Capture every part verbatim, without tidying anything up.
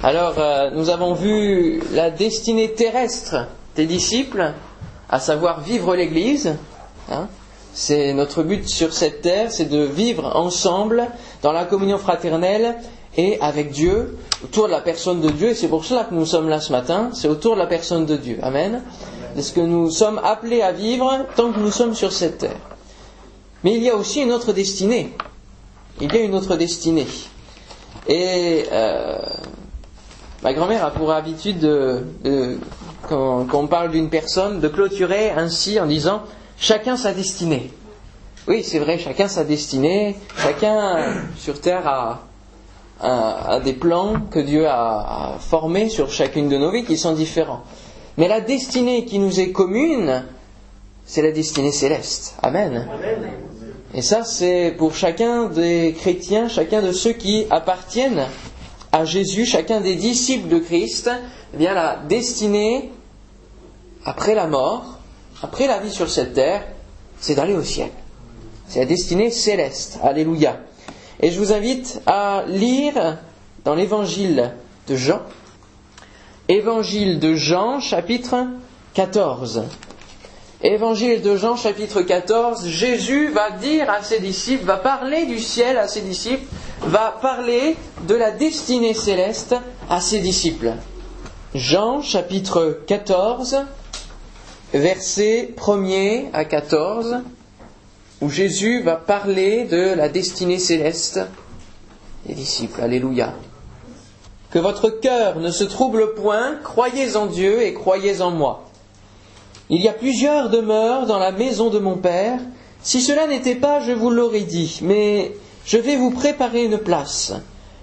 Alors, euh, nous avons vu la destinée terrestre des disciples, à savoir vivre l'Église. Hein. C'est notre but sur cette terre, c'est de vivre ensemble, dans la communion fraternelle et avec Dieu, autour de la personne de Dieu. Et c'est pour cela que nous sommes là ce matin, c'est autour de la personne de Dieu. Amen. C'est ce que nous sommes appelés à vivre tant que nous sommes sur cette terre. Mais il y a aussi une autre destinée. Il y a une autre destinée. Et euh, ma grand-mère a pour habitude, de, de, quand, quand on parle d'une personne, de clôturer ainsi en disant « chacun sa destinée ». Oui, c'est vrai, chacun sa destinée, chacun sur terre a, a, a des plans que Dieu a, a formés sur chacune de nos vies qui sont différents. Mais la destinée qui nous est commune, c'est la destinée céleste. Amen. Amen. Et ça, c'est pour chacun des chrétiens, chacun de ceux qui appartiennent à Jésus, chacun des disciples de Christ, eh bien la destinée, après la mort, après la vie sur cette terre, c'est d'aller au ciel. C'est la destinée céleste. Alléluia. Et je vous invite à lire dans l'évangile de Jean, évangile de Jean, chapitre quatorze. Évangile de Jean, chapitre quatorze, Jésus va dire à ses disciples, va parler du ciel à ses disciples, va parler de la destinée céleste à ses disciples. Jean, chapitre quatorze, versets premier à quatorze, où Jésus va parler de la destinée céleste des disciples. Alléluia. Que votre cœur ne se trouble point, croyez en Dieu et croyez en moi. Il y a plusieurs demeures dans la maison de mon Père. Si cela n'était pas, je vous l'aurais dit. Mais je vais vous préparer une place.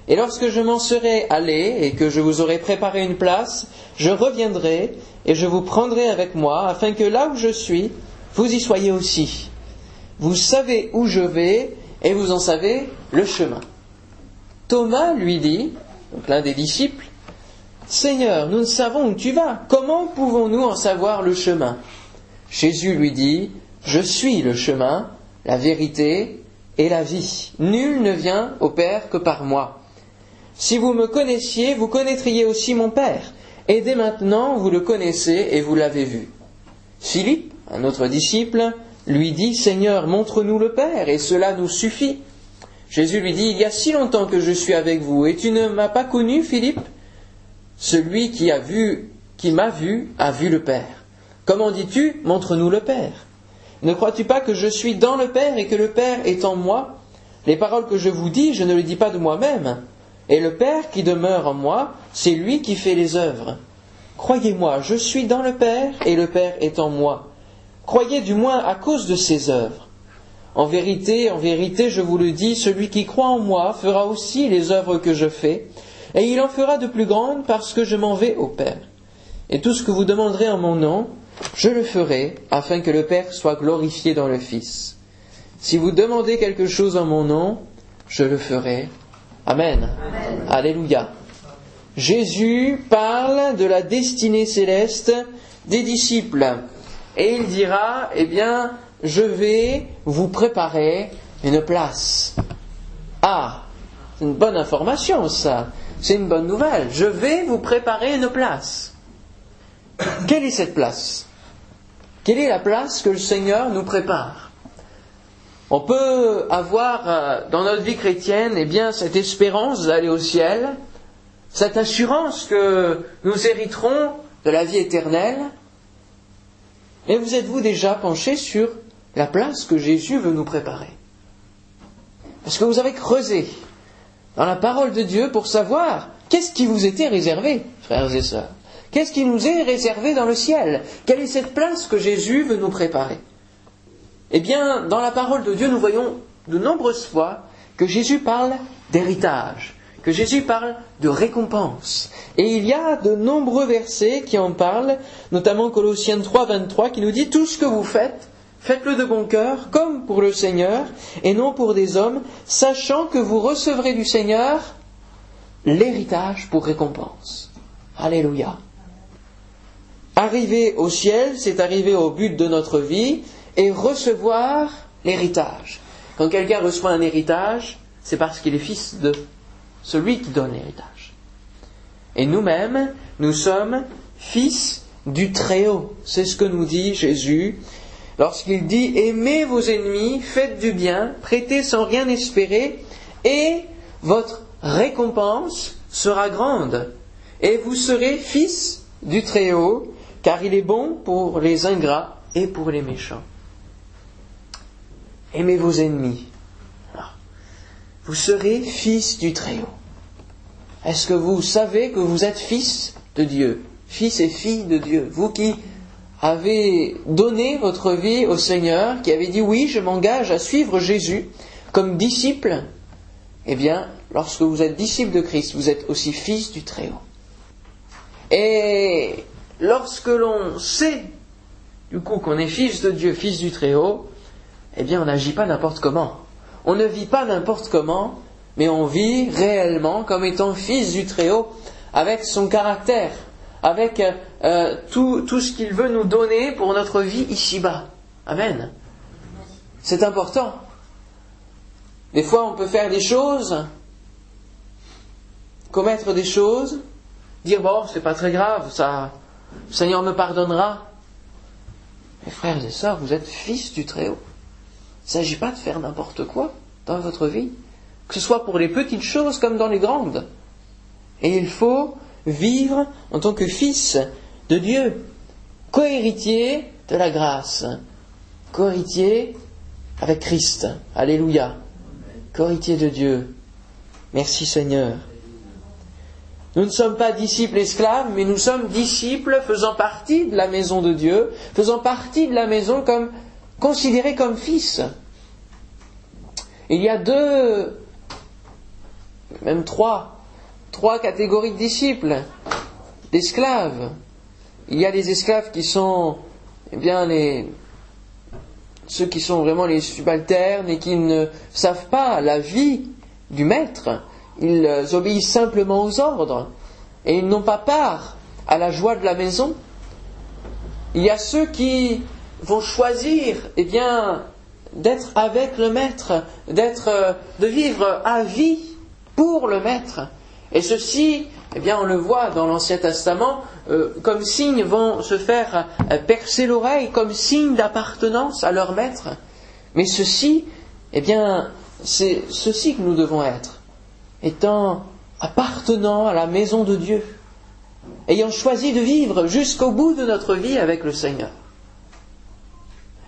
Et lorsque je m'en serai allé et que je vous aurai préparé une place, je reviendrai et je vous prendrai avec moi, afin que là où je suis, vous y soyez aussi. Vous savez où je vais et vous en savez le chemin. Thomas lui dit, donc l'un des disciples, « Seigneur, nous ne savons où tu vas. Comment pouvons-nous en savoir le chemin ?» Jésus lui dit, « Je suis le chemin, la vérité et la vie. Nul ne vient au Père que par moi. Si vous me connaissiez, vous connaîtriez aussi mon Père. Et dès maintenant, vous le connaissez et vous l'avez vu. » Philippe, un autre disciple, lui dit, « Seigneur, montre-nous le Père, et cela nous suffit. » Jésus lui dit, « Il y a si longtemps que je suis avec vous, et tu ne m'as pas connu, Philippe ? Celui qui a vu, qui m'a vu, a vu le Père. Comment dis-tu, montre-nous le Père? Ne crois-tu pas que je suis dans le Père et que le Père est en moi? Les paroles que je vous dis, je ne les dis pas de moi-même. Et le Père qui demeure en moi, c'est lui qui fait les œuvres. Croyez-moi, je suis dans le Père et le Père est en moi. Croyez du moins à cause de ses œuvres. En vérité, en vérité, je vous le dis, celui qui croit en moi fera aussi les œuvres que je fais. Et il en fera de plus grandes parce que je m'en vais au Père. Et tout ce que vous demanderez en mon nom, je le ferai, afin que le Père soit glorifié dans le Fils. Si vous demandez quelque chose en mon nom, je le ferai. Amen. Amen. Alléluia. Jésus parle de la destinée céleste des disciples. Et il dira, eh bien, je vais vous préparer une place. Ah, c'est une bonne information ça. C'est une bonne nouvelle. Je vais vous préparer une place. Quelle est cette place? Quelle est la place que le Seigneur nous prépare? On peut avoir dans notre vie chrétienne, eh bien, cette espérance d'aller au ciel, cette assurance que nous hériterons de la vie éternelle. Mais vous êtes-vous déjà penché sur la place que Jésus veut nous préparer? Est-ce que vous avez creusé dans la parole de Dieu pour savoir qu'est-ce qui vous était réservé, frères et sœurs? Qu'est-ce qui nous est réservé dans le ciel? Quelle est cette place que Jésus veut nous préparer? Eh bien, dans la parole de Dieu, nous voyons de nombreuses fois que Jésus parle d'héritage, que Jésus parle de récompense. Et il y a de nombreux versets qui en parlent, notamment Colossiens trois, vingt-trois, qui nous dit « Tout ce que vous faites, faites-le de bon cœur, comme pour le Seigneur, et non pour des hommes, sachant que vous recevrez du Seigneur l'héritage pour récompense. » Alléluia. Arriver au ciel, c'est arriver au but de notre vie et recevoir l'héritage. Quand quelqu'un reçoit un héritage, c'est parce qu'il est fils de celui qui donne l'héritage. Et nous-mêmes, nous sommes fils du Très-Haut. C'est ce que nous dit Jésus lorsqu'il dit « Aimez vos ennemis, faites du bien, prêtez sans rien espérer, et votre récompense sera grande. Et vous serez fils du Très-Haut, car il est bon pour les ingrats et pour les méchants. » Aimez vos ennemis. Alors, vous serez fils du Très-Haut. Est-ce que vous savez que vous êtes fils de Dieu, fils et fille de Dieu, vous qui avez donné votre vie au Seigneur, qui avez dit oui, je m'engage à suivre Jésus comme disciple? Eh bien, lorsque vous êtes disciple de Christ, vous êtes aussi fils du Très-Haut. Et lorsque l'on sait du coup qu'on est fils de Dieu, fils du Très-Haut, eh bien on n'agit pas n'importe comment. On ne vit pas n'importe comment, mais on vit réellement comme étant fils du Très-Haut, avec son caractère, avec euh, tout, tout ce qu'il veut nous donner pour notre vie ici-bas. Amen. C'est important. Des fois, on peut faire des choses, commettre des choses, dire « Bon, c'est pas très grave, ça, le Seigneur me pardonnera. » Mes frères et sœurs, vous êtes fils du Très-Haut. Il ne s'agit pas de faire n'importe quoi dans votre vie, que ce soit pour les petites choses comme dans les grandes. Et il faut vivre en tant que fils de Dieu, cohéritier de la grâce, cohéritier avec Christ. Alléluia. Cohéritier de Dieu. Merci Seigneur. Nous ne sommes pas disciples esclaves, mais nous sommes disciples faisant partie de la maison de Dieu, faisant partie de la maison comme considérés comme fils. Il y a deux, même trois, trois catégories de disciples, d'esclaves. Il y a les esclaves qui sont, eh bien, les, ceux qui sont vraiment les subalternes et qui ne savent pas la vie du maître. Ils obéissent simplement aux ordres et ils n'ont pas part à la joie de la maison. Il y a ceux qui vont choisir, eh bien, d'être avec le maître, d'être, de vivre à vie pour le maître. Et ceci, eh bien, on le voit dans l'Ancien Testament, euh, comme signe vont se faire euh, percer l'oreille, comme signe d'appartenance à leur maître. Mais ceci, eh bien, c'est ceci que nous devons être, étant appartenant à la maison de Dieu, ayant choisi de vivre jusqu'au bout de notre vie avec le Seigneur.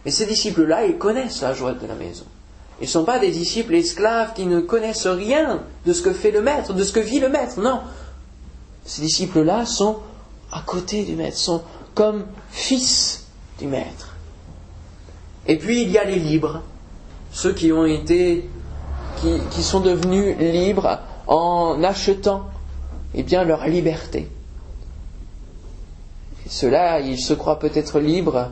Et ces disciples-là, ils connaissent la joie de la maison. Ils ne sont pas des disciples esclaves qui ne connaissent rien de ce que fait le maître, de ce que vit le maître. Non. Ces disciples-là sont à côté du maître, sont comme fils du maître. Et puis il y a les libres, ceux qui ont été, qui, qui sont devenus libres en achetant, eh bien, leur liberté. Et ceux-là, ils se croient peut-être libres,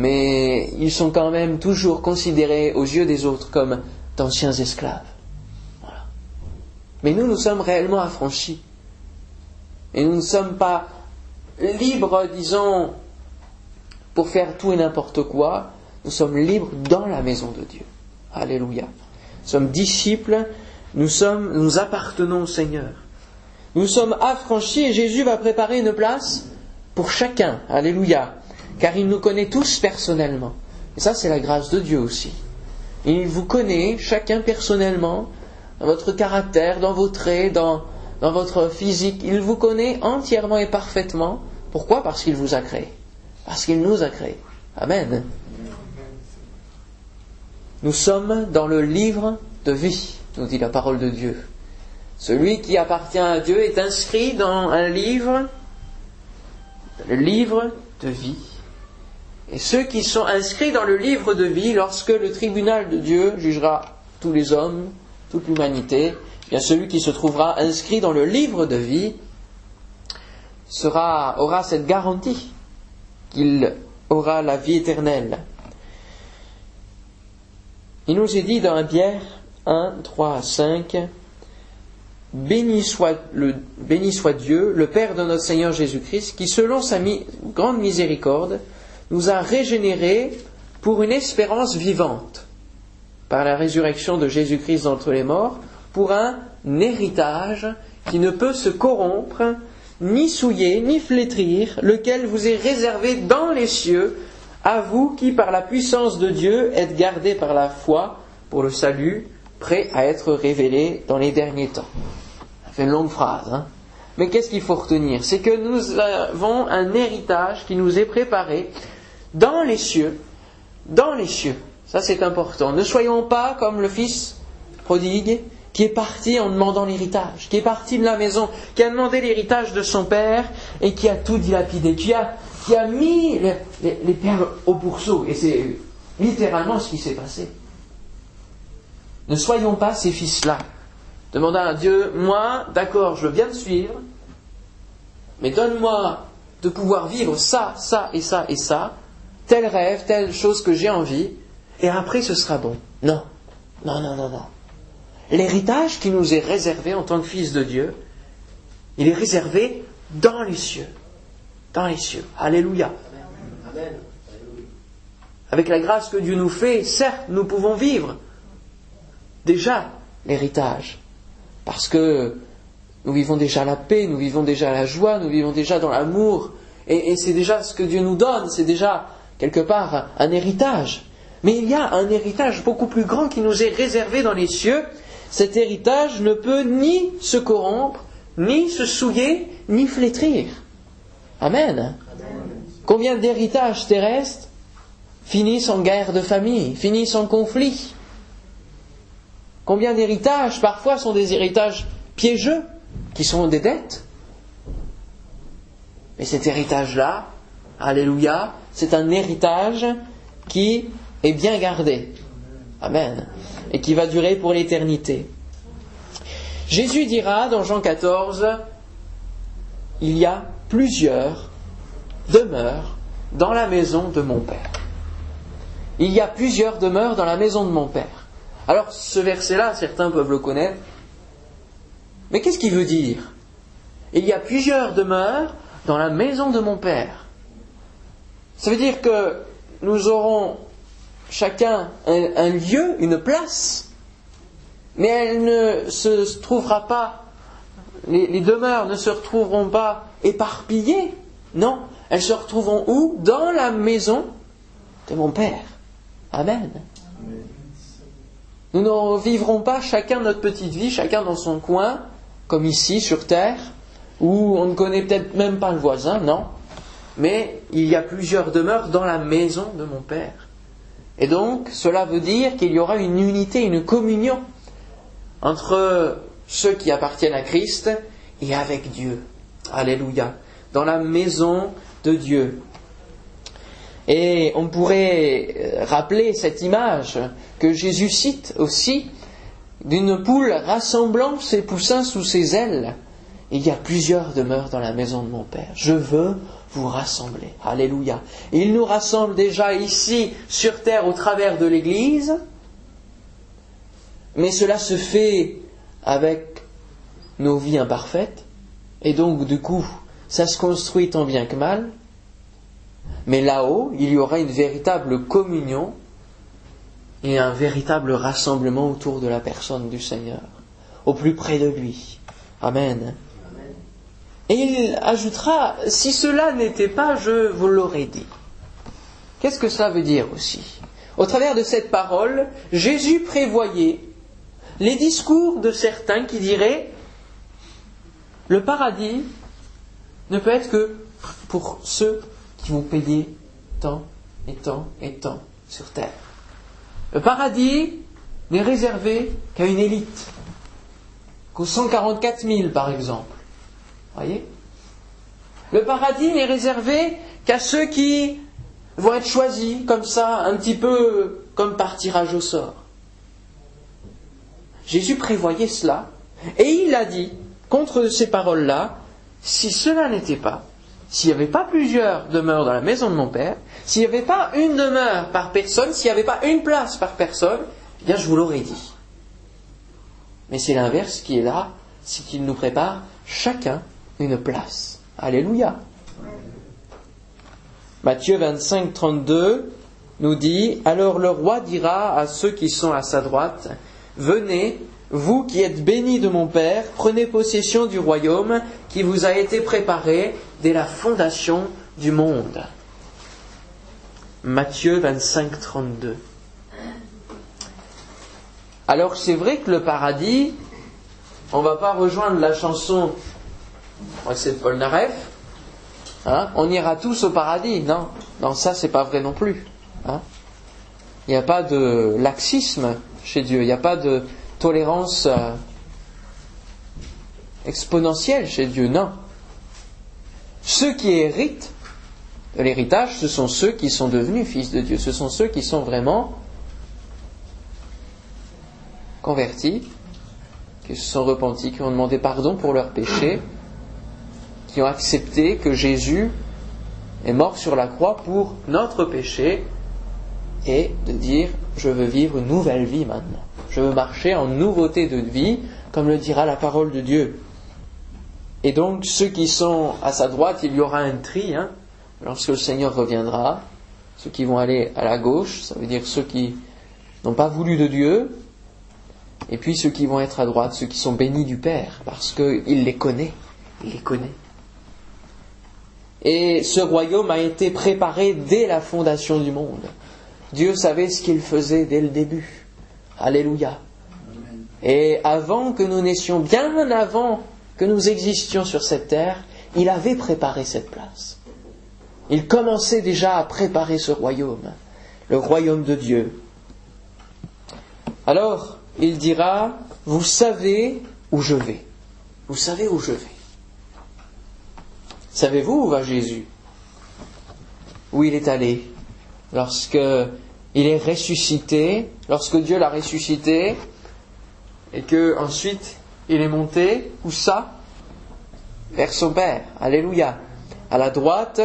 mais ils sont quand même toujours considérés aux yeux des autres comme d'anciens esclaves. Voilà. Mais nous, nous sommes réellement affranchis. Et nous ne sommes pas libres, disons, pour faire tout et n'importe quoi. Nous sommes libres dans la maison de Dieu. Alléluia. Nous sommes disciples, nous sommes, nous appartenons au Seigneur. Nous sommes affranchis et Jésus va préparer une place pour chacun. Alléluia. Car il nous connaît tous personnellement. Et ça, c'est la grâce de Dieu aussi. Il vous connaît, chacun personnellement, dans votre caractère, dans vos traits, dans, dans votre physique. Il vous connaît entièrement et parfaitement. Pourquoi ? Parce qu'il vous a créé. Parce qu'il nous a créés. Amen. Nous sommes dans le livre de vie, nous dit la parole de Dieu. Celui qui appartient à Dieu est inscrit dans un livre, le livre de vie. Et ceux qui sont inscrits dans le livre de vie, lorsque le tribunal de Dieu jugera tous les hommes, toute l'humanité, bien celui qui se trouvera inscrit dans le livre de vie sera, aura cette garantie qu'il aura la vie éternelle. Il nous est dit dans Pierre un, trois à cinq, « Béni soit le, béni soit Dieu, le Père de notre Seigneur Jésus-Christ, qui selon sa mi- grande miséricorde, nous a régénérés pour une espérance vivante, par la résurrection de Jésus-Christ d'entre les morts, pour un héritage qui ne peut se corrompre, ni souiller, ni flétrir, lequel vous est réservé dans les cieux, à vous qui, par la puissance de Dieu, êtes gardés par la foi pour le salut, prêt à être révélé dans les derniers temps. Ça fait une longue phrase, hein. Mais qu'est-ce qu'il faut retenir? C'est que nous avons un héritage qui nous est préparé dans les cieux. Dans les cieux. Ça, c'est important. Ne soyons pas comme le fils prodigue qui est parti en demandant l'héritage, qui est parti de la maison, qui a demandé l'héritage de son père et qui a tout dilapidé, qui a, qui a mis les, les, les perles au pourceau. Et c'est littéralement ce qui s'est passé. Ne soyons pas ces fils-là. Demandant à Dieu, moi, d'accord, je veux bien te suivre, mais donne-moi de pouvoir vivre ça, ça et ça et ça, tel rêve, telle chose que j'ai envie, et après ce sera bon. Non, non, non, non, non. L'héritage qui nous est réservé en tant que fils de Dieu, il est réservé dans les cieux. Dans les cieux. Alléluia. Amen. Avec la grâce que Dieu nous fait, certes, nous pouvons vivre déjà l'héritage. Parce que nous vivons déjà la paix, nous vivons déjà la joie, nous vivons déjà dans l'amour. Et, et c'est déjà ce que Dieu nous donne, c'est déjà quelque part un héritage. Mais il y a un héritage beaucoup plus grand qui nous est réservé dans les cieux. Cet héritage ne peut ni se corrompre, ni se souiller, ni flétrir. Amen. Amen. Combien d'héritages terrestres finissent en guerre de famille, finissent en conflit? Combien d'héritages, parfois, sont des héritages piégeux, qui sont des dettes. Mais cet héritage-là, alléluia, c'est un héritage qui est bien gardé. Amen. Et qui va durer pour l'éternité. Jésus dira dans Jean quatorze, « Il y a plusieurs demeures dans la maison de mon Père. » Il y a plusieurs demeures dans la maison de mon Père. Alors, ce verset-là, certains peuvent le connaître. Mais qu'est-ce qu'il veut dire? Il y a plusieurs demeures dans la maison de mon Père. Ça veut dire que nous aurons chacun un, un lieu, une place, mais elle ne se trouvera pas, les, les demeures ne se retrouveront pas éparpillées. Non, elles se retrouveront où? Dans la maison de mon Père. Amen. Amen. Nous ne vivrons pas chacun notre petite vie, chacun dans son coin, comme ici, sur terre, où on ne connaît peut-être même pas le voisin, non. Mais il y a plusieurs demeures dans la maison de mon Père. Et donc, cela veut dire qu'il y aura une unité, une communion entre ceux qui appartiennent à Christ et avec Dieu. Alléluia. Dans la maison de Dieu. Et on pourrait rappeler cette image que Jésus cite aussi d'une poule rassemblant ses poussins sous ses ailes. Il y a plusieurs demeures dans la maison de mon Père. Je veux vous rassembler. Alléluia. Il nous rassemble déjà ici sur terre au travers de l'Église, mais cela se fait avec nos vies imparfaites et donc du coup ça se construit tant bien que mal. Mais là-haut, il y aura une véritable communion et un véritable rassemblement autour de la personne du Seigneur, au plus près de lui. Amen. Amen. Et il ajoutera, si cela n'était pas, je vous l'aurais dit. Qu'est-ce que cela veut dire aussi? Au travers de cette parole, Jésus prévoyait les discours de certains qui diraient, le paradis ne peut être que pour ceux qui vont payer tant et tant et tant sur terre. Le paradis n'est réservé qu'à une élite, qu'aux cent quarante-quatre mille par exemple. Voyez ? Le paradis n'est réservé qu'à ceux qui vont être choisis comme ça, un petit peu comme par tirage au sort. Jésus prévoyait cela, et il a dit, contre ces paroles-là, si cela n'était pas, s'il n'y avait pas plusieurs demeures dans la maison de mon Père, s'il n'y avait pas une demeure par personne, s'il n'y avait pas une place par personne, eh bien je vous l'aurais dit. Mais c'est l'inverse qui est là, c'est qu'il nous prépare chacun une place. Alléluia. Matthieu vingt-cinq, trente-deux nous dit, alors le roi dira à ceux qui sont à sa droite, venez, Vous qui êtes bénis de mon Père, prenez possession du royaume qui vous a été préparé dès la fondation du monde. » Matthieu vingt-cinq, trente-deux. Alors c'est vrai que le paradis, on ne va pas rejoindre la chanson c'est de Polnareff, hein, on ira tous au paradis. Non, non, ça c'est pas vrai non plus. Hein. Il n'y a pas de laxisme chez Dieu, il n'y a pas de tolérance euh, exponentielle chez Dieu, non. Ceux qui héritent de l'héritage, ce sont ceux qui sont devenus fils de Dieu, ce sont ceux qui sont vraiment convertis, qui se sont repentis, qui ont demandé pardon pour leurs péchés, qui ont accepté que Jésus est mort sur la croix pour notre péché, et de dire je veux vivre une nouvelle vie maintenant, je veux marcher en nouveauté de vie comme le dira la parole de Dieu. Et donc ceux qui sont à sa droite, il y aura un tri hein, lorsque le Seigneur reviendra. Ceux qui vont aller à la gauche, ça veut dire ceux qui n'ont pas voulu de Dieu, et puis ceux qui vont être à droite, ceux qui sont bénis du Père parce qu'il les connaît, il les connaît. Et ce royaume a été préparé dès la fondation du monde. Dieu savait ce qu'il faisait dès le début. Alléluia. Amen. Et avant que nous naissions, bien avant que nous existions sur cette terre, il avait préparé cette place. Il commençait déjà à préparer ce royaume, le royaume de Dieu. Alors, il dira, vous savez où je vais. Vous savez où je vais. Savez-vous où va Jésus ? Où il est allé ? Lorsque il est ressuscité, lorsque Dieu l'a ressuscité, et que ensuite il est monté, où ça ? Vers son Père, alléluia, à la droite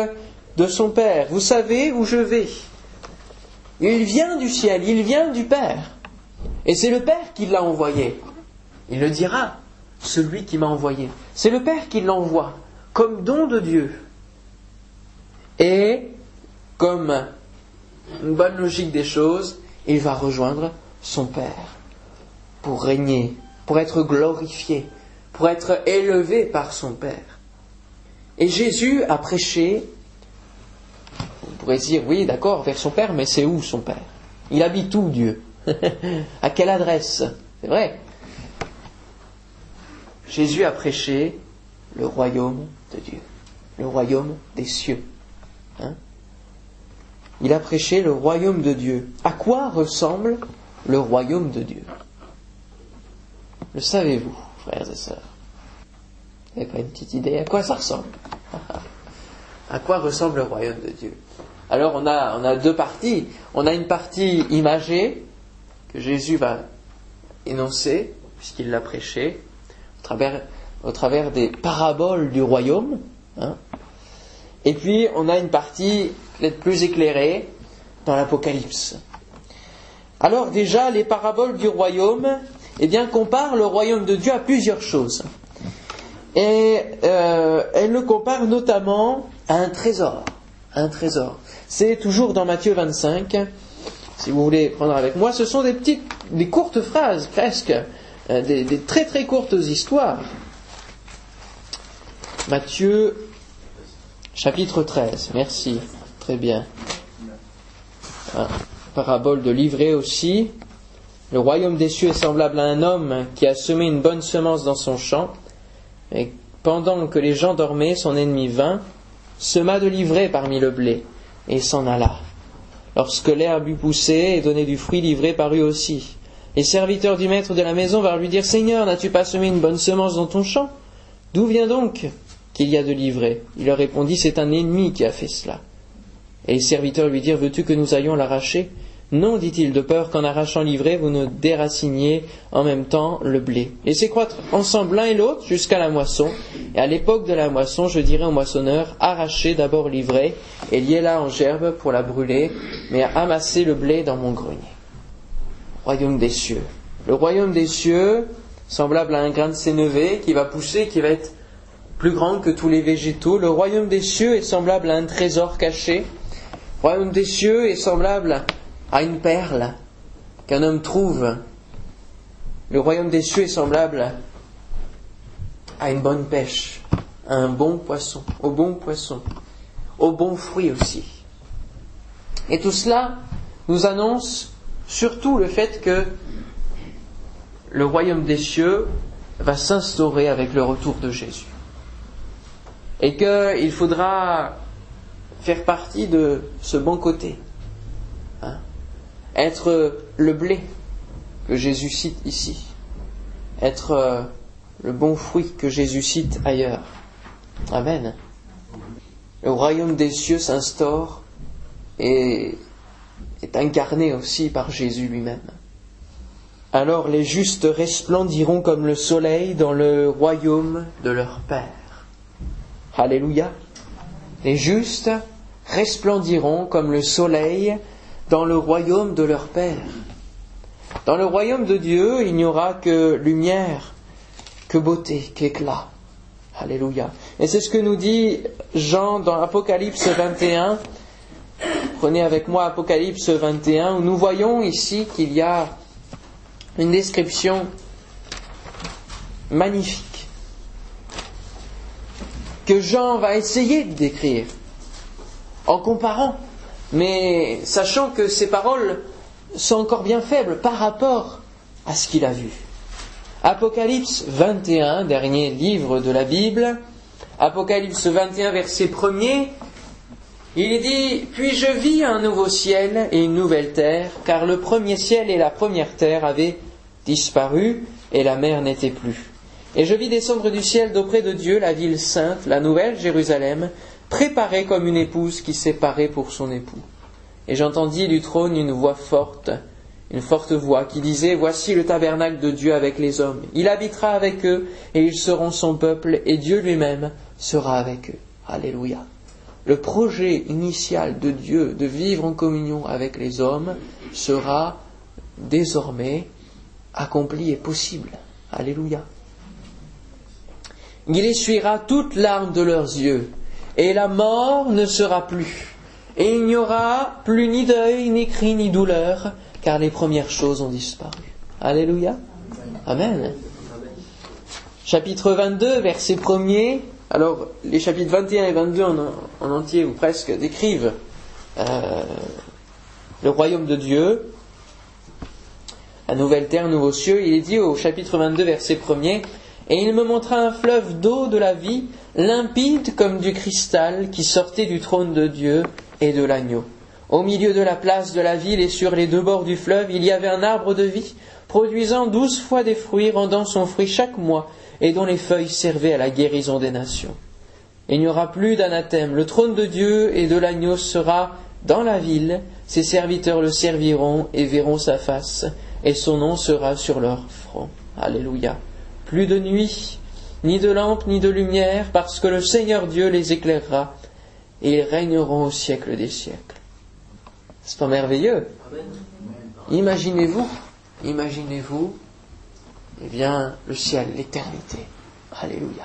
de son Père. Vous savez où je vais ? Il vient du ciel, il vient du Père, et c'est le Père qui l'a envoyé. Il le dira, celui qui m'a envoyé. C'est le Père qui l'envoie, comme don de Dieu, et comme une bonne logique des choses, il va rejoindre son Père pour régner, pour être glorifié, pour être élevé par son Père. Et Jésus a prêché, on pourrait dire, oui d'accord, vers son Père, mais c'est où son Père ? Il habite où Dieu ? À quelle adresse ? C'est vrai. Jésus a prêché le royaume de Dieu, le royaume des cieux. Hein ? Il a prêché le royaume de Dieu. À quoi ressemble le royaume de Dieu ? Le savez-vous, frères et sœurs ? Vous n'avez pas une petite idée à quoi ça ressemble ? À quoi ressemble le royaume de Dieu ? Alors on a, on a deux parties. On a une partie imagée que Jésus va énoncer, puisqu'il l'a prêché, au travers, au travers des paraboles du royaume. Hein ? Et puis on a une partie peut-être plus éclairée dans l'Apocalypse. Alors déjà, les paraboles du royaume, eh bien, comparent le royaume de Dieu à plusieurs choses. Et euh, elles le comparent notamment à un trésor. Un trésor. C'est toujours dans Matthieu vingt-cinq, si vous voulez prendre avec moi. Ce sont des petites, des courtes phrases presque, euh, des, des très très courtes histoires. Matthieu chapitre treize, merci, très bien. Ah, parabole de l'ivraie aussi. Le royaume des cieux est semblable à un homme qui a semé une bonne semence dans son champ, et pendant que les gens dormaient, son ennemi vint, sema de l'ivraie parmi le blé, et s'en alla. Lorsque l'herbe eut poussé et donné du fruit, l'ivraie parut aussi. Les serviteurs du maître de la maison vinrent lui dire, « Seigneur, n'as-tu pas semé une bonne semence dans ton champ ? D'où vient donc ?» qu'il y a de l'ivraie. Il leur répondit, c'est un ennemi qui a fait cela. Et les serviteurs lui dirent, veux-tu que nous allions l'arracher ? Non, dit-il, de peur qu'en arrachant l'ivraie, vous ne déraciniez en même temps le blé. Laissez croître ensemble l'un et l'autre jusqu'à la moisson. Et à l'époque de la moisson, je dirai au moissonneur, arrachez d'abord l'ivraie et liez-la en gerbe pour la brûler, mais amassez le blé dans mon grenier. Royaume des cieux. Le royaume des cieux, semblable à un grain de sénévé qui va pousser, qui va être plus grand que tous les végétaux. Le royaume des cieux est semblable à un trésor caché. Le royaume des cieux est semblable à une perle qu'un homme trouve Le royaume des cieux est semblable à une bonne pêche, à un bon poisson, au bon poisson, au bon fruit aussi. Et tout cela nous annonce surtout le fait que le royaume des cieux va s'instaurer avec le retour de Jésus. Et qu'il faudra faire partie de ce bon côté. Hein? Être le blé que Jésus cite ici. Être le bon fruit que Jésus cite ailleurs. Amen. Le royaume des cieux s'instaure et est incarné aussi par Jésus lui-même. Alors les justes resplendiront comme le soleil dans le royaume de leur Père. Alléluia. Les justes resplendiront comme le soleil dans le royaume de leur Père. Dans le royaume de Dieu, il n'y aura que lumière, que beauté, qu'éclat. Alléluia. Et c'est ce que nous dit Jean dans Apocalypse vingt et un. Prenez avec moi Apocalypse vingt et un, où nous voyons ici qu'il y a une description magnifique que Jean va essayer de décrire en comparant, mais sachant que ses paroles sont encore bien faibles par rapport à ce qu'il a vu. Apocalypse vingt et un, dernier livre de la Bible, Apocalypse vingt et un, verset premier, il est dit « Puis je vis un nouveau ciel et une nouvelle terre, car le premier ciel et la première terre avaient disparu, et la mer n'était plus. Et je vis descendre du ciel d'auprès de Dieu la ville sainte, la nouvelle Jérusalem, préparée comme une épouse qui s'est parée pour son époux. Et j'entendis du trône une voix forte, une forte voix qui disait « Voici le tabernacle de Dieu avec les hommes. Il habitera avec eux, et ils seront son peuple, et Dieu lui-même sera avec eux. » Alléluia. Le projet initial de Dieu de vivre en communion avec les hommes sera désormais accompli et possible. Alléluia. Il essuiera toutes larmes de leurs yeux, et la mort ne sera plus. Et il n'y aura plus ni deuil, ni cri, ni douleur, car les premières choses ont disparu. Alléluia. Amen. Chapitre vingt-deux, verset premier. Alors, les chapitres vingt et un et vingt-deux en, en entier, ou presque, décrivent euh, le royaume de Dieu, la nouvelle terre, nouveaux cieux. Il est dit au chapitre vingt-deux, verset premier, « Et il me montra un fleuve d'eau de la vie, limpide comme du cristal, qui sortait du trône de Dieu et de l'agneau. Au milieu de la place de la ville et sur les deux bords du fleuve, il y avait un arbre de vie, produisant douze fois des fruits, rendant son fruit chaque mois, et dont les feuilles servaient à la guérison des nations. Il n'y aura plus d'anathème. Le trône de Dieu et de l'agneau sera dans la ville. Ses serviteurs le serviront et verront sa face, et son nom sera sur leur front. » Alléluia. Plus de nuit, ni de lampe, ni de lumière, parce que le Seigneur Dieu les éclairera, et ils régneront au siècle des siècles. C'est pas merveilleux? Imaginez-vous, imaginez-vous, eh bien, le ciel, l'éternité. Alléluia.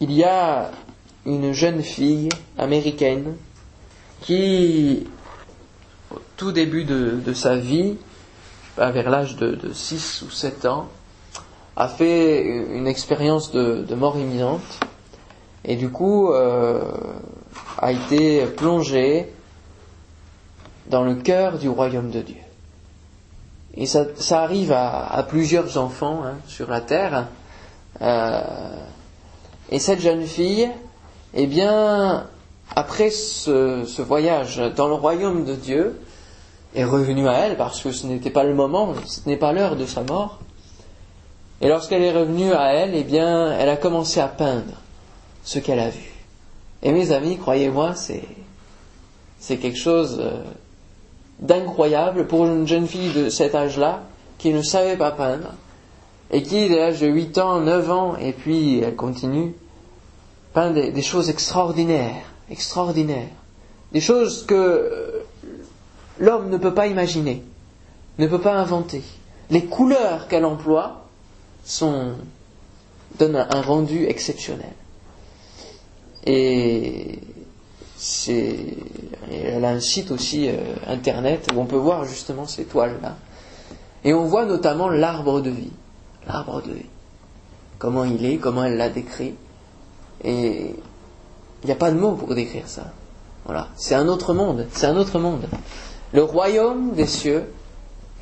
Il y a une jeune fille américaine qui, au tout début de, de sa vie, je sais pas, vers l'âge de, de six ou sept ans, a fait une expérience de, de mort imminente et du coup euh, a été plongée dans le cœur du royaume de Dieu. Et ça, ça arrive à, à plusieurs enfants hein, sur la terre. Euh, et cette jeune fille, eh bien, après ce, ce voyage dans le royaume de Dieu, est revenue à elle parce que ce n'était pas le moment, ce n'est pas l'heure de sa mort. Et lorsqu'elle est revenue à elle, eh bien, elle a commencé à peindre ce qu'elle a vu. Et mes amis, croyez-moi, c'est, c'est quelque chose d'incroyable pour une jeune fille de cet âge-là qui ne savait pas peindre et qui, dès l'âge de huit ans, neuf ans, et puis elle continue, peint des, des choses extraordinaires, extraordinaires. Des choses que l'homme ne peut pas imaginer, ne peut pas inventer. Les couleurs qu'elle emploie Sont, donnent un rendu exceptionnel. Et, c'est, et elle a un site aussi euh, internet où on peut voir justement ces toiles-là. Et on voit notamment l'arbre de vie. L'arbre de vie. Comment il est, comment elle l'a décrit. Et il n'y a pas de mots pour décrire ça. Voilà. C'est un autre monde. C'est un autre monde. Le royaume des cieux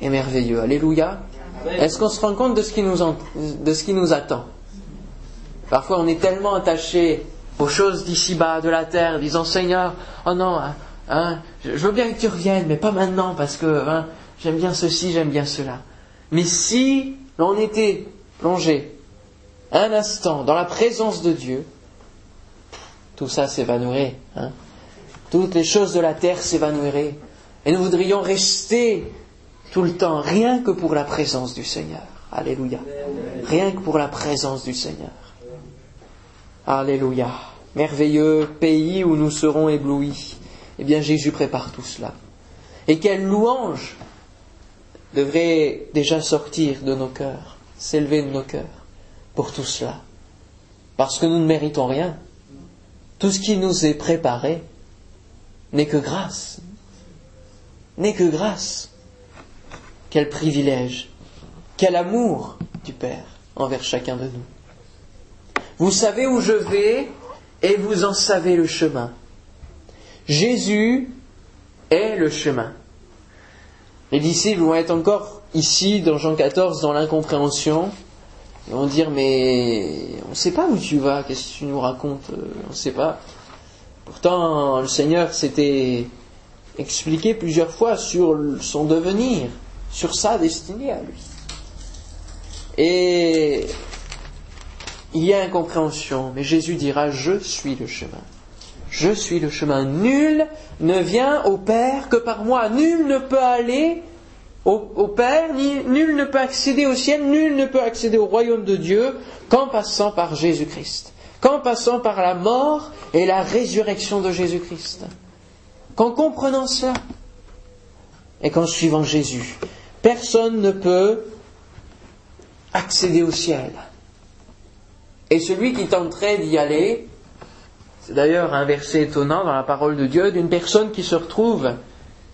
est merveilleux. Alléluia. Amen. Est-ce qu'on se rend compte de ce qui nous, en... de ce qui nous attend? Parfois on est tellement attaché aux choses d'ici-bas, de la terre, disant Seigneur, oh non, hein, hein, je veux bien que tu reviennes, mais pas maintenant parce que hein, j'aime bien ceci, j'aime bien cela. Mais si l'on était plongé un instant dans la présence de Dieu, tout ça s'évanouirait. Hein. Toutes les choses de la terre s'évanouiraient. Et nous voudrions rester tout le temps, rien que pour la présence du Seigneur. Alléluia. Rien que pour la présence du Seigneur. Alléluia. Merveilleux pays où nous serons éblouis. Eh bien, Jésus prépare tout cela. Et quelle louange devrait déjà sortir de nos cœurs, s'élever de nos cœurs pour tout cela. Parce que nous ne méritons rien. Tout ce qui nous est préparé n'est que grâce. N'est que grâce. Quel privilège, quel amour du Père envers chacun de nous. Vous savez où je vais et vous en savez le chemin. Jésus est le chemin. Les disciples vont être encore ici dans Jean quatorze dans l'incompréhension. Ils vont dire mais on ne sait pas où tu vas, qu'est-ce que tu nous racontes, on ne sait pas. Pourtant le Seigneur s'était expliqué plusieurs fois sur son devenir, sur sa destinée à lui. Et il y a incompréhension, mais Jésus dira « Je suis le chemin. Je suis le chemin. Nul ne vient au Père que par moi. Nul ne peut aller au, au Père, ni, nul ne peut accéder au ciel, nul ne peut accéder au royaume de Dieu qu'en passant par Jésus-Christ, qu'en passant par la mort et la résurrection de Jésus-Christ. » Qu'en comprenant ça, et qu'en suivant Jésus, personne ne peut accéder au ciel. Et celui qui tenterait d'y aller, c'est d'ailleurs un verset étonnant dans la parole de Dieu, d'une personne qui se retrouve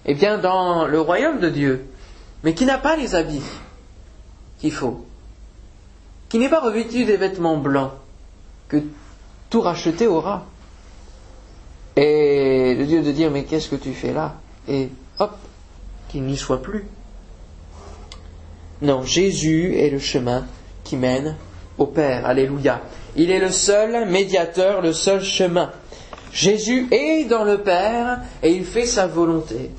eh bien, dans le royaume de Dieu, mais qui n'a pas les habits qu'il faut, qui n'est pas revêtu des vêtements blancs, que tout racheté aura. Et le Dieu de dire, mais qu'est-ce que tu fais là? Et hop, qu'il n'y soit plus. Non, Jésus est le chemin qui mène au Père. Alléluia. Il est le seul médiateur, le seul chemin. Jésus est dans le Père et il fait sa volonté.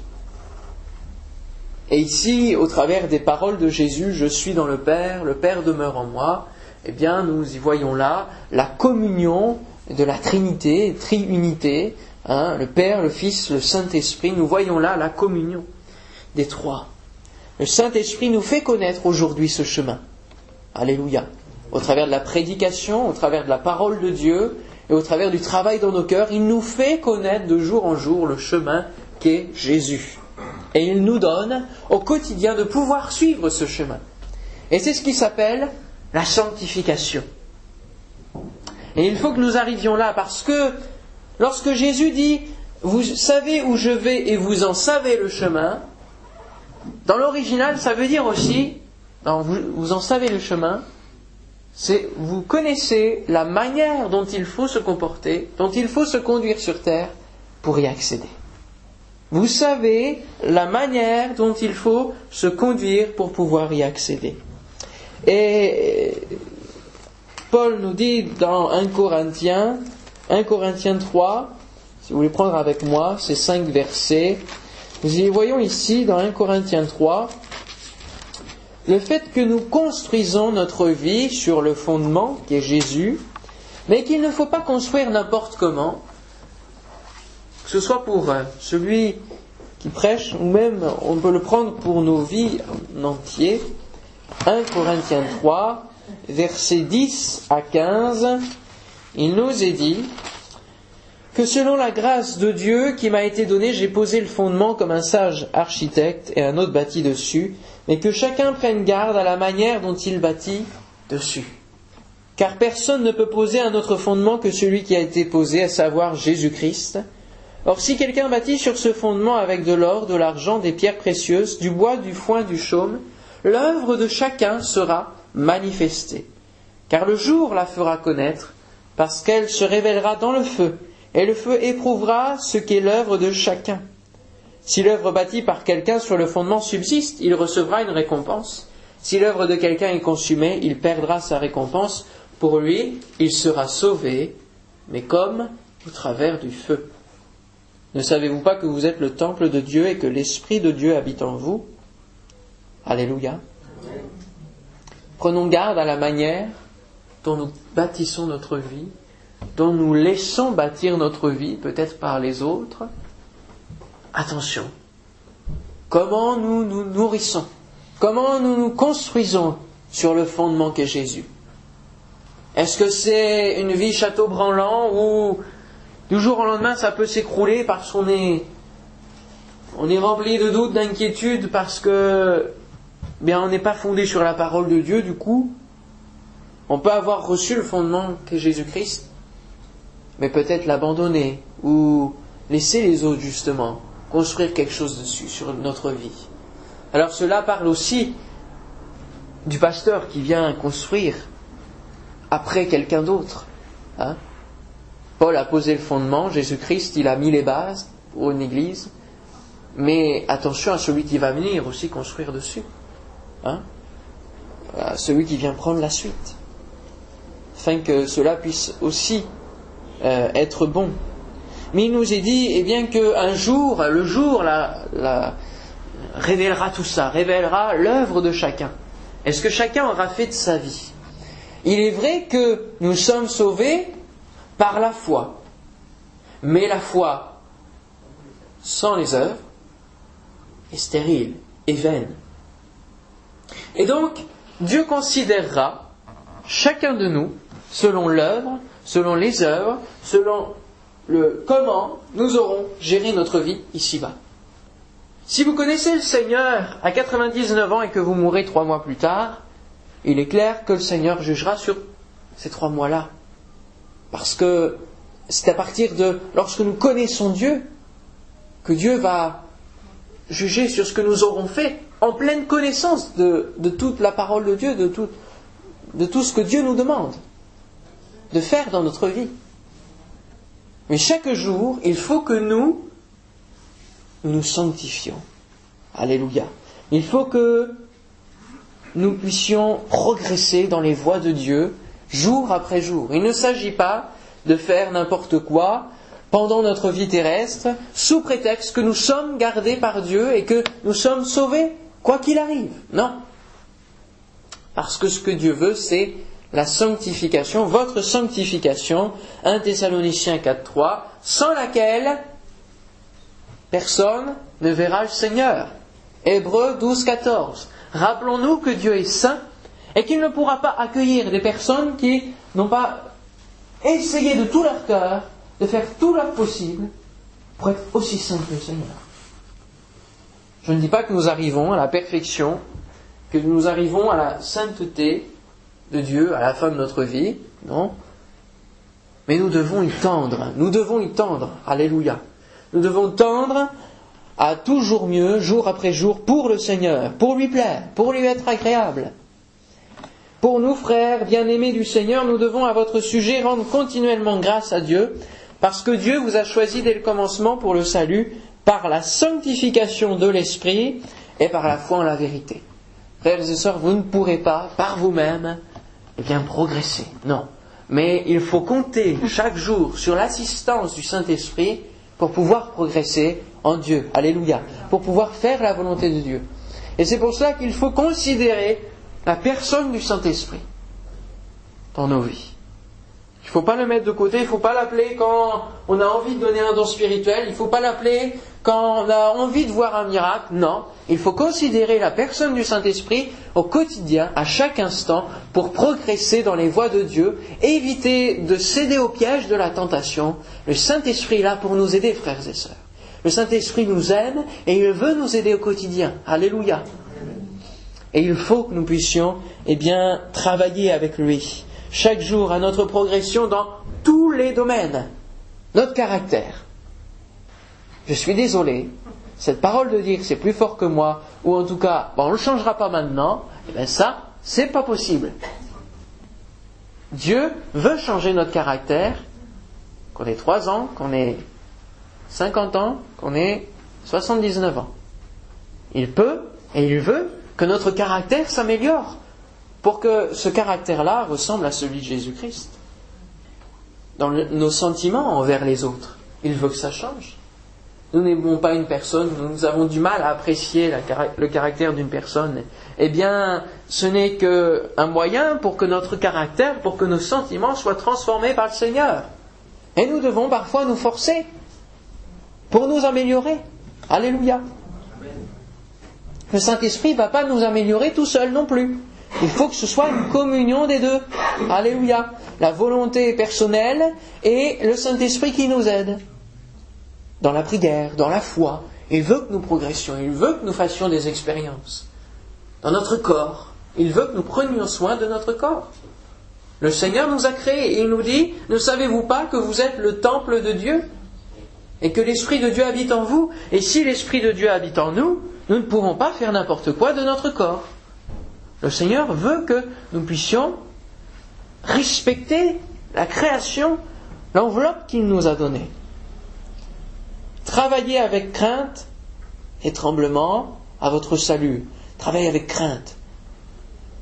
Et ici, au travers des paroles de Jésus, je suis dans le Père, le Père demeure en moi, eh bien, nous y voyons là la communion de la Trinité, triunité, hein, le Père, le Fils, le Saint-Esprit, nous voyons là la communion des trois. Le Saint-Esprit nous fait connaître aujourd'hui ce chemin. Alléluia. Au travers de la prédication, au travers de la parole de Dieu, et au travers du travail dans nos cœurs, il nous fait connaître de jour en jour le chemin qu'est Jésus. Et il nous donne au quotidien de pouvoir suivre ce chemin. Et c'est ce qui s'appelle la sanctification. Et il faut que nous arrivions là, parce que lorsque Jésus dit « Vous savez où je vais et vous en savez le chemin », dans l'original, ça veut dire aussi « vous, vous en savez le chemin », c'est « Vous connaissez la manière dont il faut se comporter, dont il faut se conduire sur terre pour y accéder. Vous savez la manière dont il faut se conduire pour pouvoir y accéder. » Et Paul nous dit dans un Corinthiens, un Corinthiens trois, si vous voulez prendre avec moi ces cinq versets, nous y voyons ici dans un Corinthiens trois, le fait que nous construisons notre vie sur le fondement qui est Jésus, mais qu'il ne faut pas construire n'importe comment, que ce soit pour celui qui prêche, ou même on peut le prendre pour nos vies en entier. un Corinthiens trois, versets dix à quinze, il nous est dit que selon la grâce de Dieu qui m'a été donnée, j'ai posé le fondement comme un sage architecte et un autre bâtit dessus, mais que chacun prenne garde à la manière dont il bâtit dessus. Car personne ne peut poser un autre fondement que celui qui a été posé, à savoir Jésus-Christ. Or si quelqu'un bâtit sur ce fondement avec de l'or, de l'argent, des pierres précieuses, du bois, du foin, du chaume, l'œuvre de chacun sera manifestée, car le jour la fera connaître, parce qu'elle se révélera dans le feu, et le feu éprouvera ce qu'est l'œuvre de chacun. Si l'œuvre bâtie par quelqu'un sur le fondement subsiste, il recevra une récompense. Si l'œuvre de quelqu'un est consumée, il perdra sa récompense. Pour lui, il sera sauvé, mais comme au travers du feu. Ne savez-vous pas que vous êtes le temple de Dieu et que l'Esprit de Dieu habite en vous ? Alléluia. Amen. Prenons garde à la manière dont nous bâtissons notre vie, dont nous laissons bâtir notre vie, peut-être par les autres. Attention. Comment nous nous nourrissons ? Comment nous nous construisons sur le fondement qu'est Jésus ? Est-ce que c'est une vie château branlant où du jour au lendemain ça peut s'écrouler parce qu'on est on est rempli de doutes, d'inquiétudes, parce que bien on n'est pas fondé sur la parole de Dieu, du coup on peut avoir reçu le fondement qu'est Jésus-Christ, mais peut-être l'abandonner ou laisser les autres justement construire quelque chose dessus sur notre vie. Alors cela parle aussi du pasteur qui vient construire après quelqu'un d'autre. Hein? Paul a posé le fondement, Jésus-Christ, il a mis les bases pour une église, mais attention à celui qui va venir aussi construire dessus. Hein? À celui qui vient prendre la suite. Afin que cela puisse aussi euh, être bon. Mais il nous est dit, eh bien, qu'un jour, le jour la, la, révélera tout ça, révélera l'œuvre de chacun. Est-ce que chacun aura fait de sa vie ? Il est vrai que nous sommes sauvés par la foi. Mais la foi, sans les œuvres, est stérile, est vaine. Et donc, Dieu considérera chacun de nous, selon l'œuvre, selon les œuvres, selon le comment nous aurons géré notre vie ici-bas. Si vous connaissez le Seigneur à quatre-vingt-dix-neuf ans et que vous mourrez trois mois plus tard, il est clair que le Seigneur jugera sur ces trois mois-là. Parce que c'est à partir de, lorsque nous connaissons Dieu, que Dieu va juger sur ce que nous aurons fait, en pleine connaissance de, de toute la parole de Dieu, de tout, de tout ce que Dieu nous demande de faire dans notre vie. Mais chaque jour, il faut que nous nous, nous sanctifions. Alléluia. Il faut que nous puissions progresser dans les voies de Dieu jour après jour. Il ne s'agit pas de faire n'importe quoi pendant notre vie terrestre sous prétexte que nous sommes gardés par Dieu et que nous sommes sauvés, quoi qu'il arrive. Non. Parce que ce que Dieu veut, c'est la sanctification, votre sanctification, premier Thessaloniciens quatre trois, sans laquelle personne ne verra le Seigneur. Hébreux douze quatorze. Rappelons-nous que Dieu est saint et qu'il ne pourra pas accueillir des personnes qui n'ont pas essayé de tout leur cœur, de faire tout leur possible pour être aussi saints que le Seigneur. Je ne dis pas que nous arrivons à la perfection, que nous arrivons à la sainteté de Dieu à la fin de notre vie, non. Mais nous devons y tendre, nous devons y tendre, alléluia. Nous devons tendre à toujours mieux, jour après jour, pour le Seigneur, pour lui plaire, pour lui être agréable. Pour nous, frères, bien-aimés du Seigneur, nous devons à votre sujet rendre continuellement grâce à Dieu, parce que Dieu vous a choisi dès le commencement pour le salut, par la sanctification de l'Esprit et par la foi en la vérité. Frères et sœurs, vous ne pourrez pas, par vous-même, eh bien, progresser, non. Mais il faut compter chaque jour sur l'assistance du Saint-Esprit pour pouvoir progresser en Dieu, alléluia, pour pouvoir faire la volonté de Dieu. Et c'est pour cela qu'il faut considérer la personne du Saint-Esprit dans nos vies. Il ne faut pas le mettre de côté, il ne faut pas l'appeler quand on a envie de donner un don spirituel, il ne faut pas l'appeler quand on a envie de voir un miracle, non. Il faut considérer la personne du Saint-Esprit au quotidien, à chaque instant, pour progresser dans les voies de Dieu, éviter de céder au piège de la tentation. Le Saint-Esprit est là pour nous aider, frères et sœurs. Le Saint-Esprit nous aime et il veut nous aider au quotidien. Alléluia. Et il faut que nous puissions, eh bien, travailler avec lui. Chaque jour à notre progression dans tous les domaines. Notre caractère. Je suis désolé, cette parole de dire c'est plus fort que moi, ou en tout cas ben, on ne changera pas maintenant, et bien ça, c'est pas possible. Dieu veut changer notre caractère, qu'on ait trois ans, qu'on ait cinquante ans, qu'on ait soixante-dix-neuf ans. Il peut et il veut que notre caractère s'améliore, pour que ce caractère-là ressemble à celui de Jésus-Christ. Dans le, nos sentiments envers les autres, il veut que ça change. Nous n'aimons pas une personne, nous avons du mal à apprécier la, le caractère d'une personne. Eh bien, ce n'est qu'un moyen pour que notre caractère, pour que nos sentiments soient transformés par le Seigneur. Et nous devons parfois nous forcer pour nous améliorer. Alléluia. Le Saint-Esprit ne va pas nous améliorer tout seul non plus. Il faut que ce soit une communion des deux. Alléluia. La volonté personnelle et le Saint-Esprit qui nous aide. Dans la prière, dans la foi. Il veut que nous progressions. Il veut que nous fassions des expériences. Dans notre corps. Il veut que nous prenions soin de notre corps. Le Seigneur nous a créés et il nous dit, ne savez-vous pas que vous êtes le temple de Dieu et que l'Esprit de Dieu habite en vous? Et si l'Esprit de Dieu habite en nous, nous ne pouvons pas faire n'importe quoi de notre corps. Le Seigneur veut que nous puissions respecter la création, l'enveloppe qu'il nous a donnée. Travaillez avec crainte et tremblement à votre salut. Travaillez avec crainte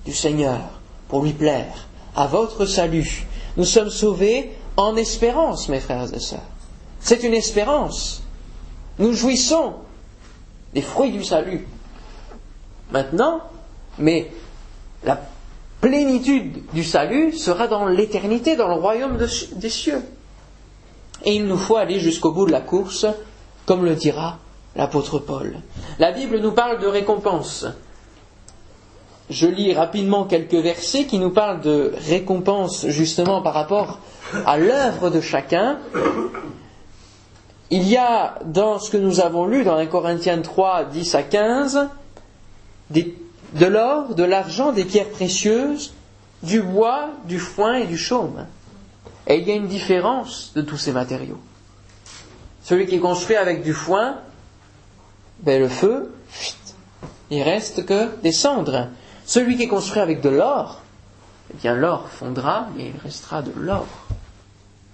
du Seigneur pour lui plaire, à votre salut. Nous sommes sauvés en espérance, mes frères et sœurs. C'est une espérance. Nous jouissons des fruits du salut. Maintenant, mais la plénitude du salut sera dans l'éternité, dans le royaume de, des cieux. Et il nous faut aller jusqu'au bout de la course, comme le dira l'apôtre Paul. La Bible nous parle de récompense. Je lis rapidement quelques versets qui nous parlent de récompense, justement par rapport à l'œuvre de chacun. Il y a, dans ce que nous avons lu, dans un Corinthiens trois, dix à quinze, des de l'or, de l'argent, des pierres précieuses, du bois, du foin et du chaume. Et il y a une différence de tous ces matériaux. Celui qui est construit avec du foin, ben le feu, il reste que des cendres. Celui qui est construit avec de l'or, eh bien l'or fondra, mais il restera de l'or.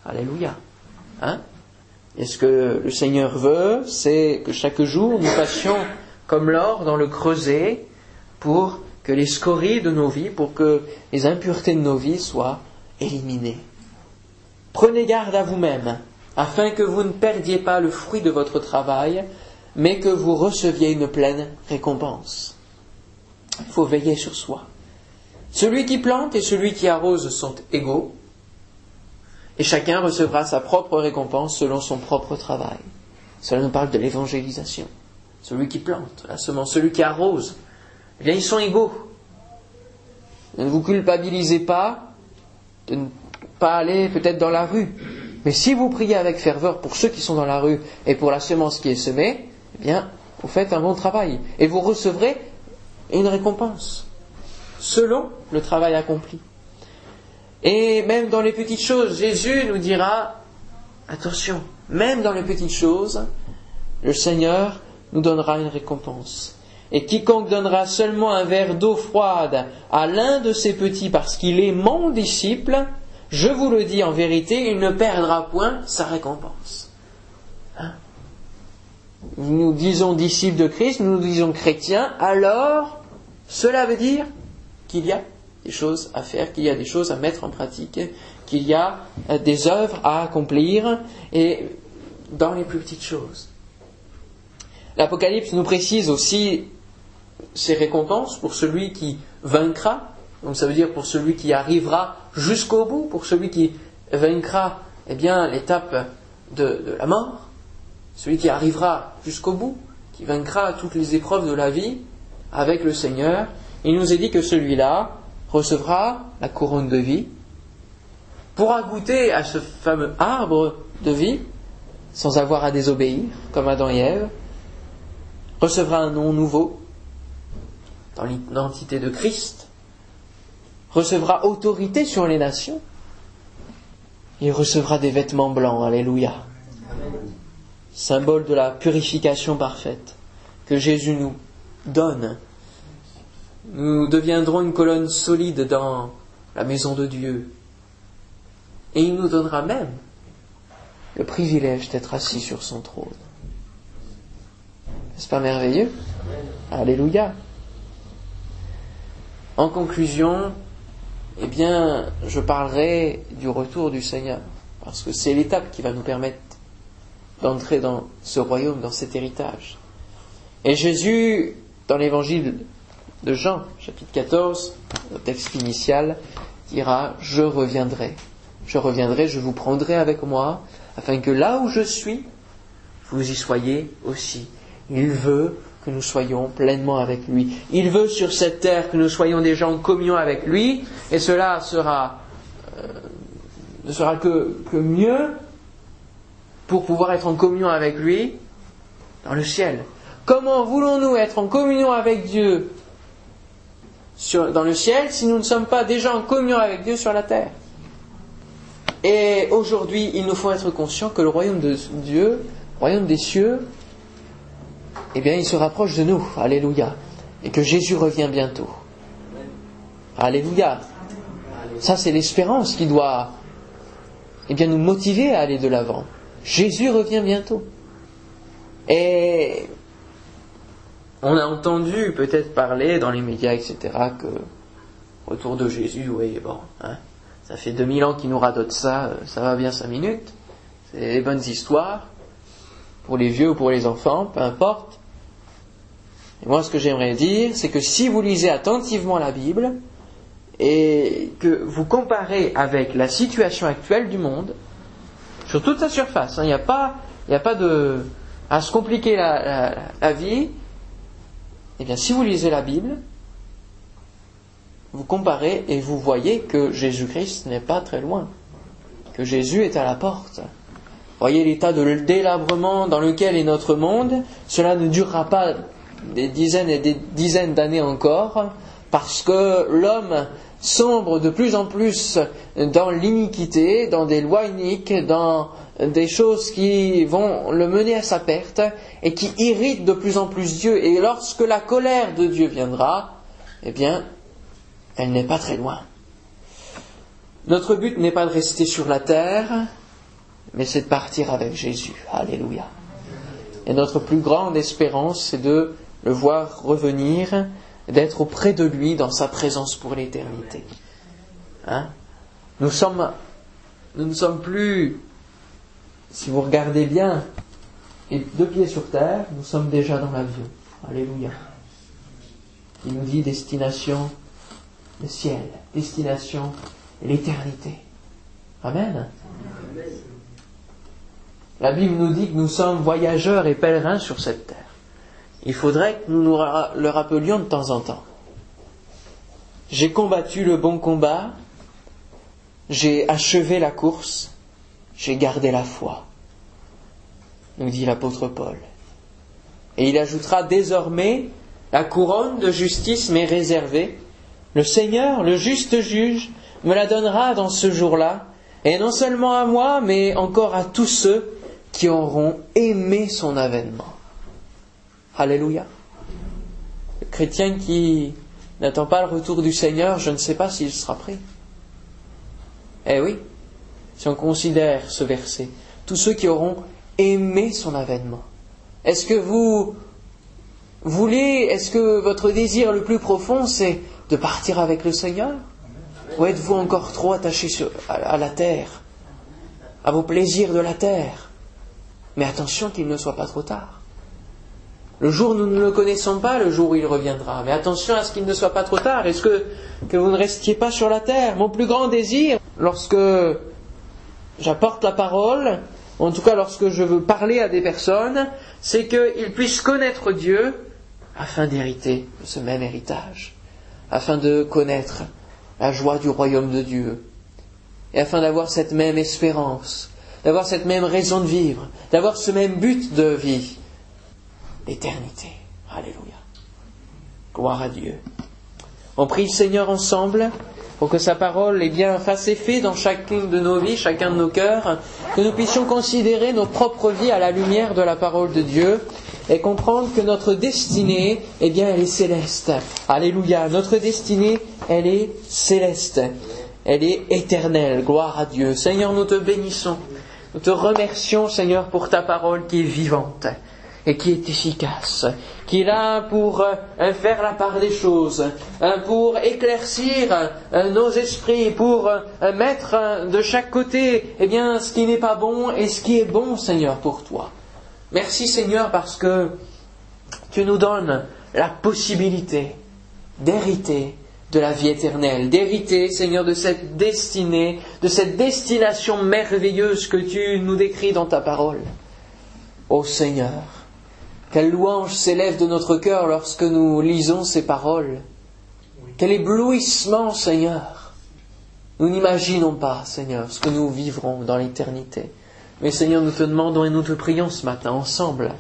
Alléluia. Hein? Et ce que le Seigneur veut, c'est que chaque jour nous passions comme l'or dans le creuset, pour que les scories de nos vies, pour que les impuretés de nos vies soient éliminées. Prenez garde à vous-même, afin que vous ne perdiez pas le fruit de votre travail, mais que vous receviez une pleine récompense. Il faut veiller sur soi. Celui qui plante et celui qui arrose sont égaux, et chacun recevra sa propre récompense selon son propre travail. Cela nous parle de l'évangélisation. Celui qui plante, la semence, celui qui arrose, eh bien, ils sont égaux. Ne vous culpabilisez pas de ne pas aller peut-être dans la rue. Mais si vous priez avec ferveur pour ceux qui sont dans la rue et pour la semence qui est semée, eh bien, vous faites un bon travail. Et vous recevrez une récompense, selon le travail accompli. Et même dans les petites choses, Jésus nous dira, attention, même dans les petites choses, le Seigneur nous donnera une récompense. Et quiconque donnera seulement un verre d'eau froide à l'un de ses petits parce qu'il est mon disciple, je vous le dis en vérité, il ne perdra point sa récompense. Hein? Nous disons disciples de Christ, nous disons chrétiens, alors cela veut dire qu'il y a des choses à faire, qu'il y a des choses à mettre en pratique, qu'il y a des œuvres à accomplir, et dans les plus petites choses. L'Apocalypse nous précise aussi ces récompenses pour celui qui vaincra, donc ça veut dire pour celui qui arrivera jusqu'au bout, pour celui qui vaincra eh bien, l'étape de, de la mort, celui qui arrivera jusqu'au bout, qui vaincra toutes les épreuves de la vie avec le Seigneur. Il nous est dit que celui-là recevra la couronne de vie, pourra goûter à ce fameux arbre de vie sans avoir à désobéir comme Adam et Ève, recevra un nom nouveau dans l'identité de Christ, recevra autorité sur les nations, il recevra des vêtements blancs, alléluia. symbole de la purification parfaite que Jésus nous donne. Nous deviendrons une colonne solide dans la maison de Dieu. Et il nous donnera même le privilège d'être assis sur son trône. N'est-ce pas merveilleux ? Alléluia ! En conclusion, eh bien, je parlerai du retour du Seigneur, parce que c'est l'étape qui va nous permettre d'entrer dans ce royaume, dans cet héritage. Et Jésus, dans l'évangile de Jean, chapitre quatorze, le texte initial, dira « Je reviendrai, je reviendrai, je vous prendrai avec moi, afin que là où je suis, vous y soyez aussi. » Il veut que nous soyons pleinement avec lui. Il veut sur cette terre que nous soyons déjà en communion avec lui, et cela sera, euh, ne sera que, que mieux pour pouvoir être en communion avec lui dans le ciel. Comment voulons-nous être en communion avec Dieu sur, dans le ciel si nous ne sommes pas déjà en communion avec Dieu sur la terre ? Et aujourd'hui, il nous faut être conscients que le royaume de Dieu, le royaume des cieux, eh bien, il se rapproche de nous. Alléluia. Et que Jésus revient bientôt. Alléluia. Ça, c'est l'espérance qui doit eh bien, nous motiver à aller de l'avant. Jésus revient bientôt. Et on a entendu peut-être parler dans les médias, et cetera, que retour de Jésus, oui, bon, hein, ça fait deux mille ans qu'il nous radote ça, ça va bien cinq minutes. C'est les bonnes histoires, pour les vieux ou pour les enfants, peu importe. Et moi, ce que j'aimerais dire, c'est que si vous lisez attentivement la Bible et que vous comparez avec la situation actuelle du monde, sur toute sa surface, il hein, n'y a pas, y a pas de, à se compliquer la, la, la vie, eh bien, si vous lisez la Bible, vous comparez et vous voyez que Jésus-Christ n'est pas très loin, que Jésus est à la porte. Voyez l'état de délabrement dans lequel est notre monde. Cela ne durera pas des dizaines et des dizaines d'années encore, parce que l'homme sombre de plus en plus dans l'iniquité, dans des lois iniques, dans des choses qui vont le mener à sa perte et qui irritent de plus en plus Dieu. Et lorsque la colère de Dieu viendra, eh bien, elle n'est pas très loin. Notre but n'est pas de rester sur la terre, mais c'est de partir avec Jésus. Alléluia. Et notre plus grande espérance, c'est de le voir revenir, d'être auprès de lui dans sa présence pour l'éternité. Hein ? Nous sommes, nous ne sommes plus, si vous regardez bien, deux pieds sur terre, nous sommes déjà dans l'avion. Alléluia. Il nous dit destination le ciel, destination l'éternité. Amen. La Bible nous dit que nous sommes voyageurs et pèlerins sur cette terre. Il faudrait que nous nous le rappelions de temps en temps. J'ai combattu le bon combat, j'ai achevé la course, j'ai gardé la foi, nous dit l'apôtre Paul. Et il ajoutera désormais la couronne de justice m'est réservée. Le Seigneur, le juste juge, me la donnera dans ce jour-là, et non seulement à moi, mais encore à tous ceux qui auront aimé son avènement. Alléluia. Le chrétien qui n'attend pas le retour du Seigneur, je ne sais pas s'il sera prêt. Eh oui, si on considère ce verset, tous ceux qui auront aimé son avènement. Est-ce que vous voulez, est-ce que votre désir le plus profond, c'est de partir avec le Seigneur ? Ou êtes-vous encore trop attaché à la terre, à vos plaisirs de la terre ? Mais attention qu'il ne soit pas trop tard. Le jour où nous ne le connaissons pas, le jour où il reviendra. Mais attention à ce qu'il ne soit pas trop tard. Est-ce que, que vous ne restiez pas sur la terre ? Mon plus grand désir, lorsque j'apporte la parole, en tout cas lorsque je veux parler à des personnes, c'est qu'ils puissent connaître Dieu afin d'hériter de ce même héritage, afin de connaître la joie du royaume de Dieu, et afin d'avoir cette même espérance, d'avoir cette même raison de vivre, d'avoir ce même but de vie, l'éternité. Alléluia. Gloire à Dieu. On prie le Seigneur ensemble. pour que sa parole eh bien, fasse effet dans chacune de nos vies, chacun de nos cœurs, que nous puissions considérer nos propres vies à la lumière de la parole de Dieu et comprendre que notre destinée, eh bien, elle est céleste. Alléluia, notre destinée, elle est céleste, elle est éternelle, gloire à Dieu. Seigneur, nous te bénissons, nous te remercions, Seigneur, pour ta parole qui est vivante et qui est efficace, qui est là pour euh, faire la part des choses, euh, pour éclaircir euh, nos esprits, pour euh, mettre euh, de chaque côté eh bien, ce qui n'est pas bon et ce qui est bon, Seigneur, pour toi. Merci, Seigneur, parce que tu nous donnes la possibilité d'hériter de la vie éternelle, d'hériter, Seigneur, de cette destinée, de cette destination merveilleuse que tu nous décris dans ta parole. Ô Seigneur, quelle louange s'élève de notre cœur lorsque nous lisons ces paroles. Quel éblouissement, Seigneur. Nous n'imaginons pas, Seigneur, ce que nous vivrons dans l'éternité. Mais Seigneur, nous te demandons et nous te prions ce matin, ensemble,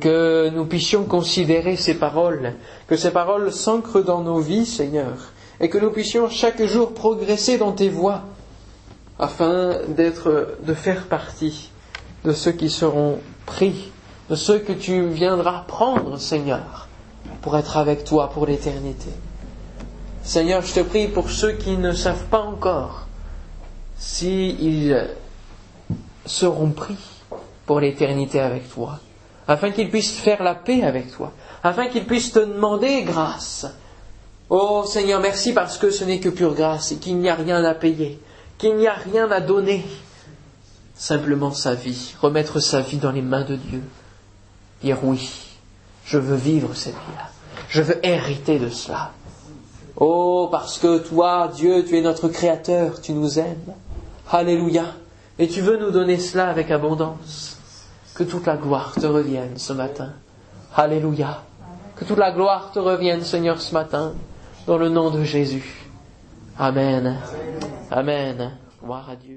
que nous puissions considérer ces paroles, que ces paroles s'ancrent dans nos vies, Seigneur, et que nous puissions chaque jour progresser dans tes voies, afin d'être, de faire partie de ceux qui seront pris, de ceux que tu viendras prendre, Seigneur, pour être avec toi pour l'éternité. Seigneur, je te prie pour ceux qui ne savent pas encore s'ils seront pris pour l'éternité avec toi, afin qu'ils puissent faire la paix avec toi, afin qu'ils puissent te demander grâce. Oh Seigneur, merci parce que ce n'est que pure grâce et qu'il n'y a rien à payer, qu'il n'y a rien à donner. Simplement sa vie, remettre sa vie dans les mains de Dieu. Dire oui, je veux vivre cette vie-là, je veux hériter de cela. Oh, parce que toi, Dieu, tu es notre Créateur, tu nous aimes. Alléluia. Et tu veux nous donner cela avec abondance. Que toute la gloire te revienne ce matin. Alléluia. Que toute la gloire te revienne, Seigneur, ce matin, dans le nom de Jésus. Amen. Amen. Gloire à Dieu.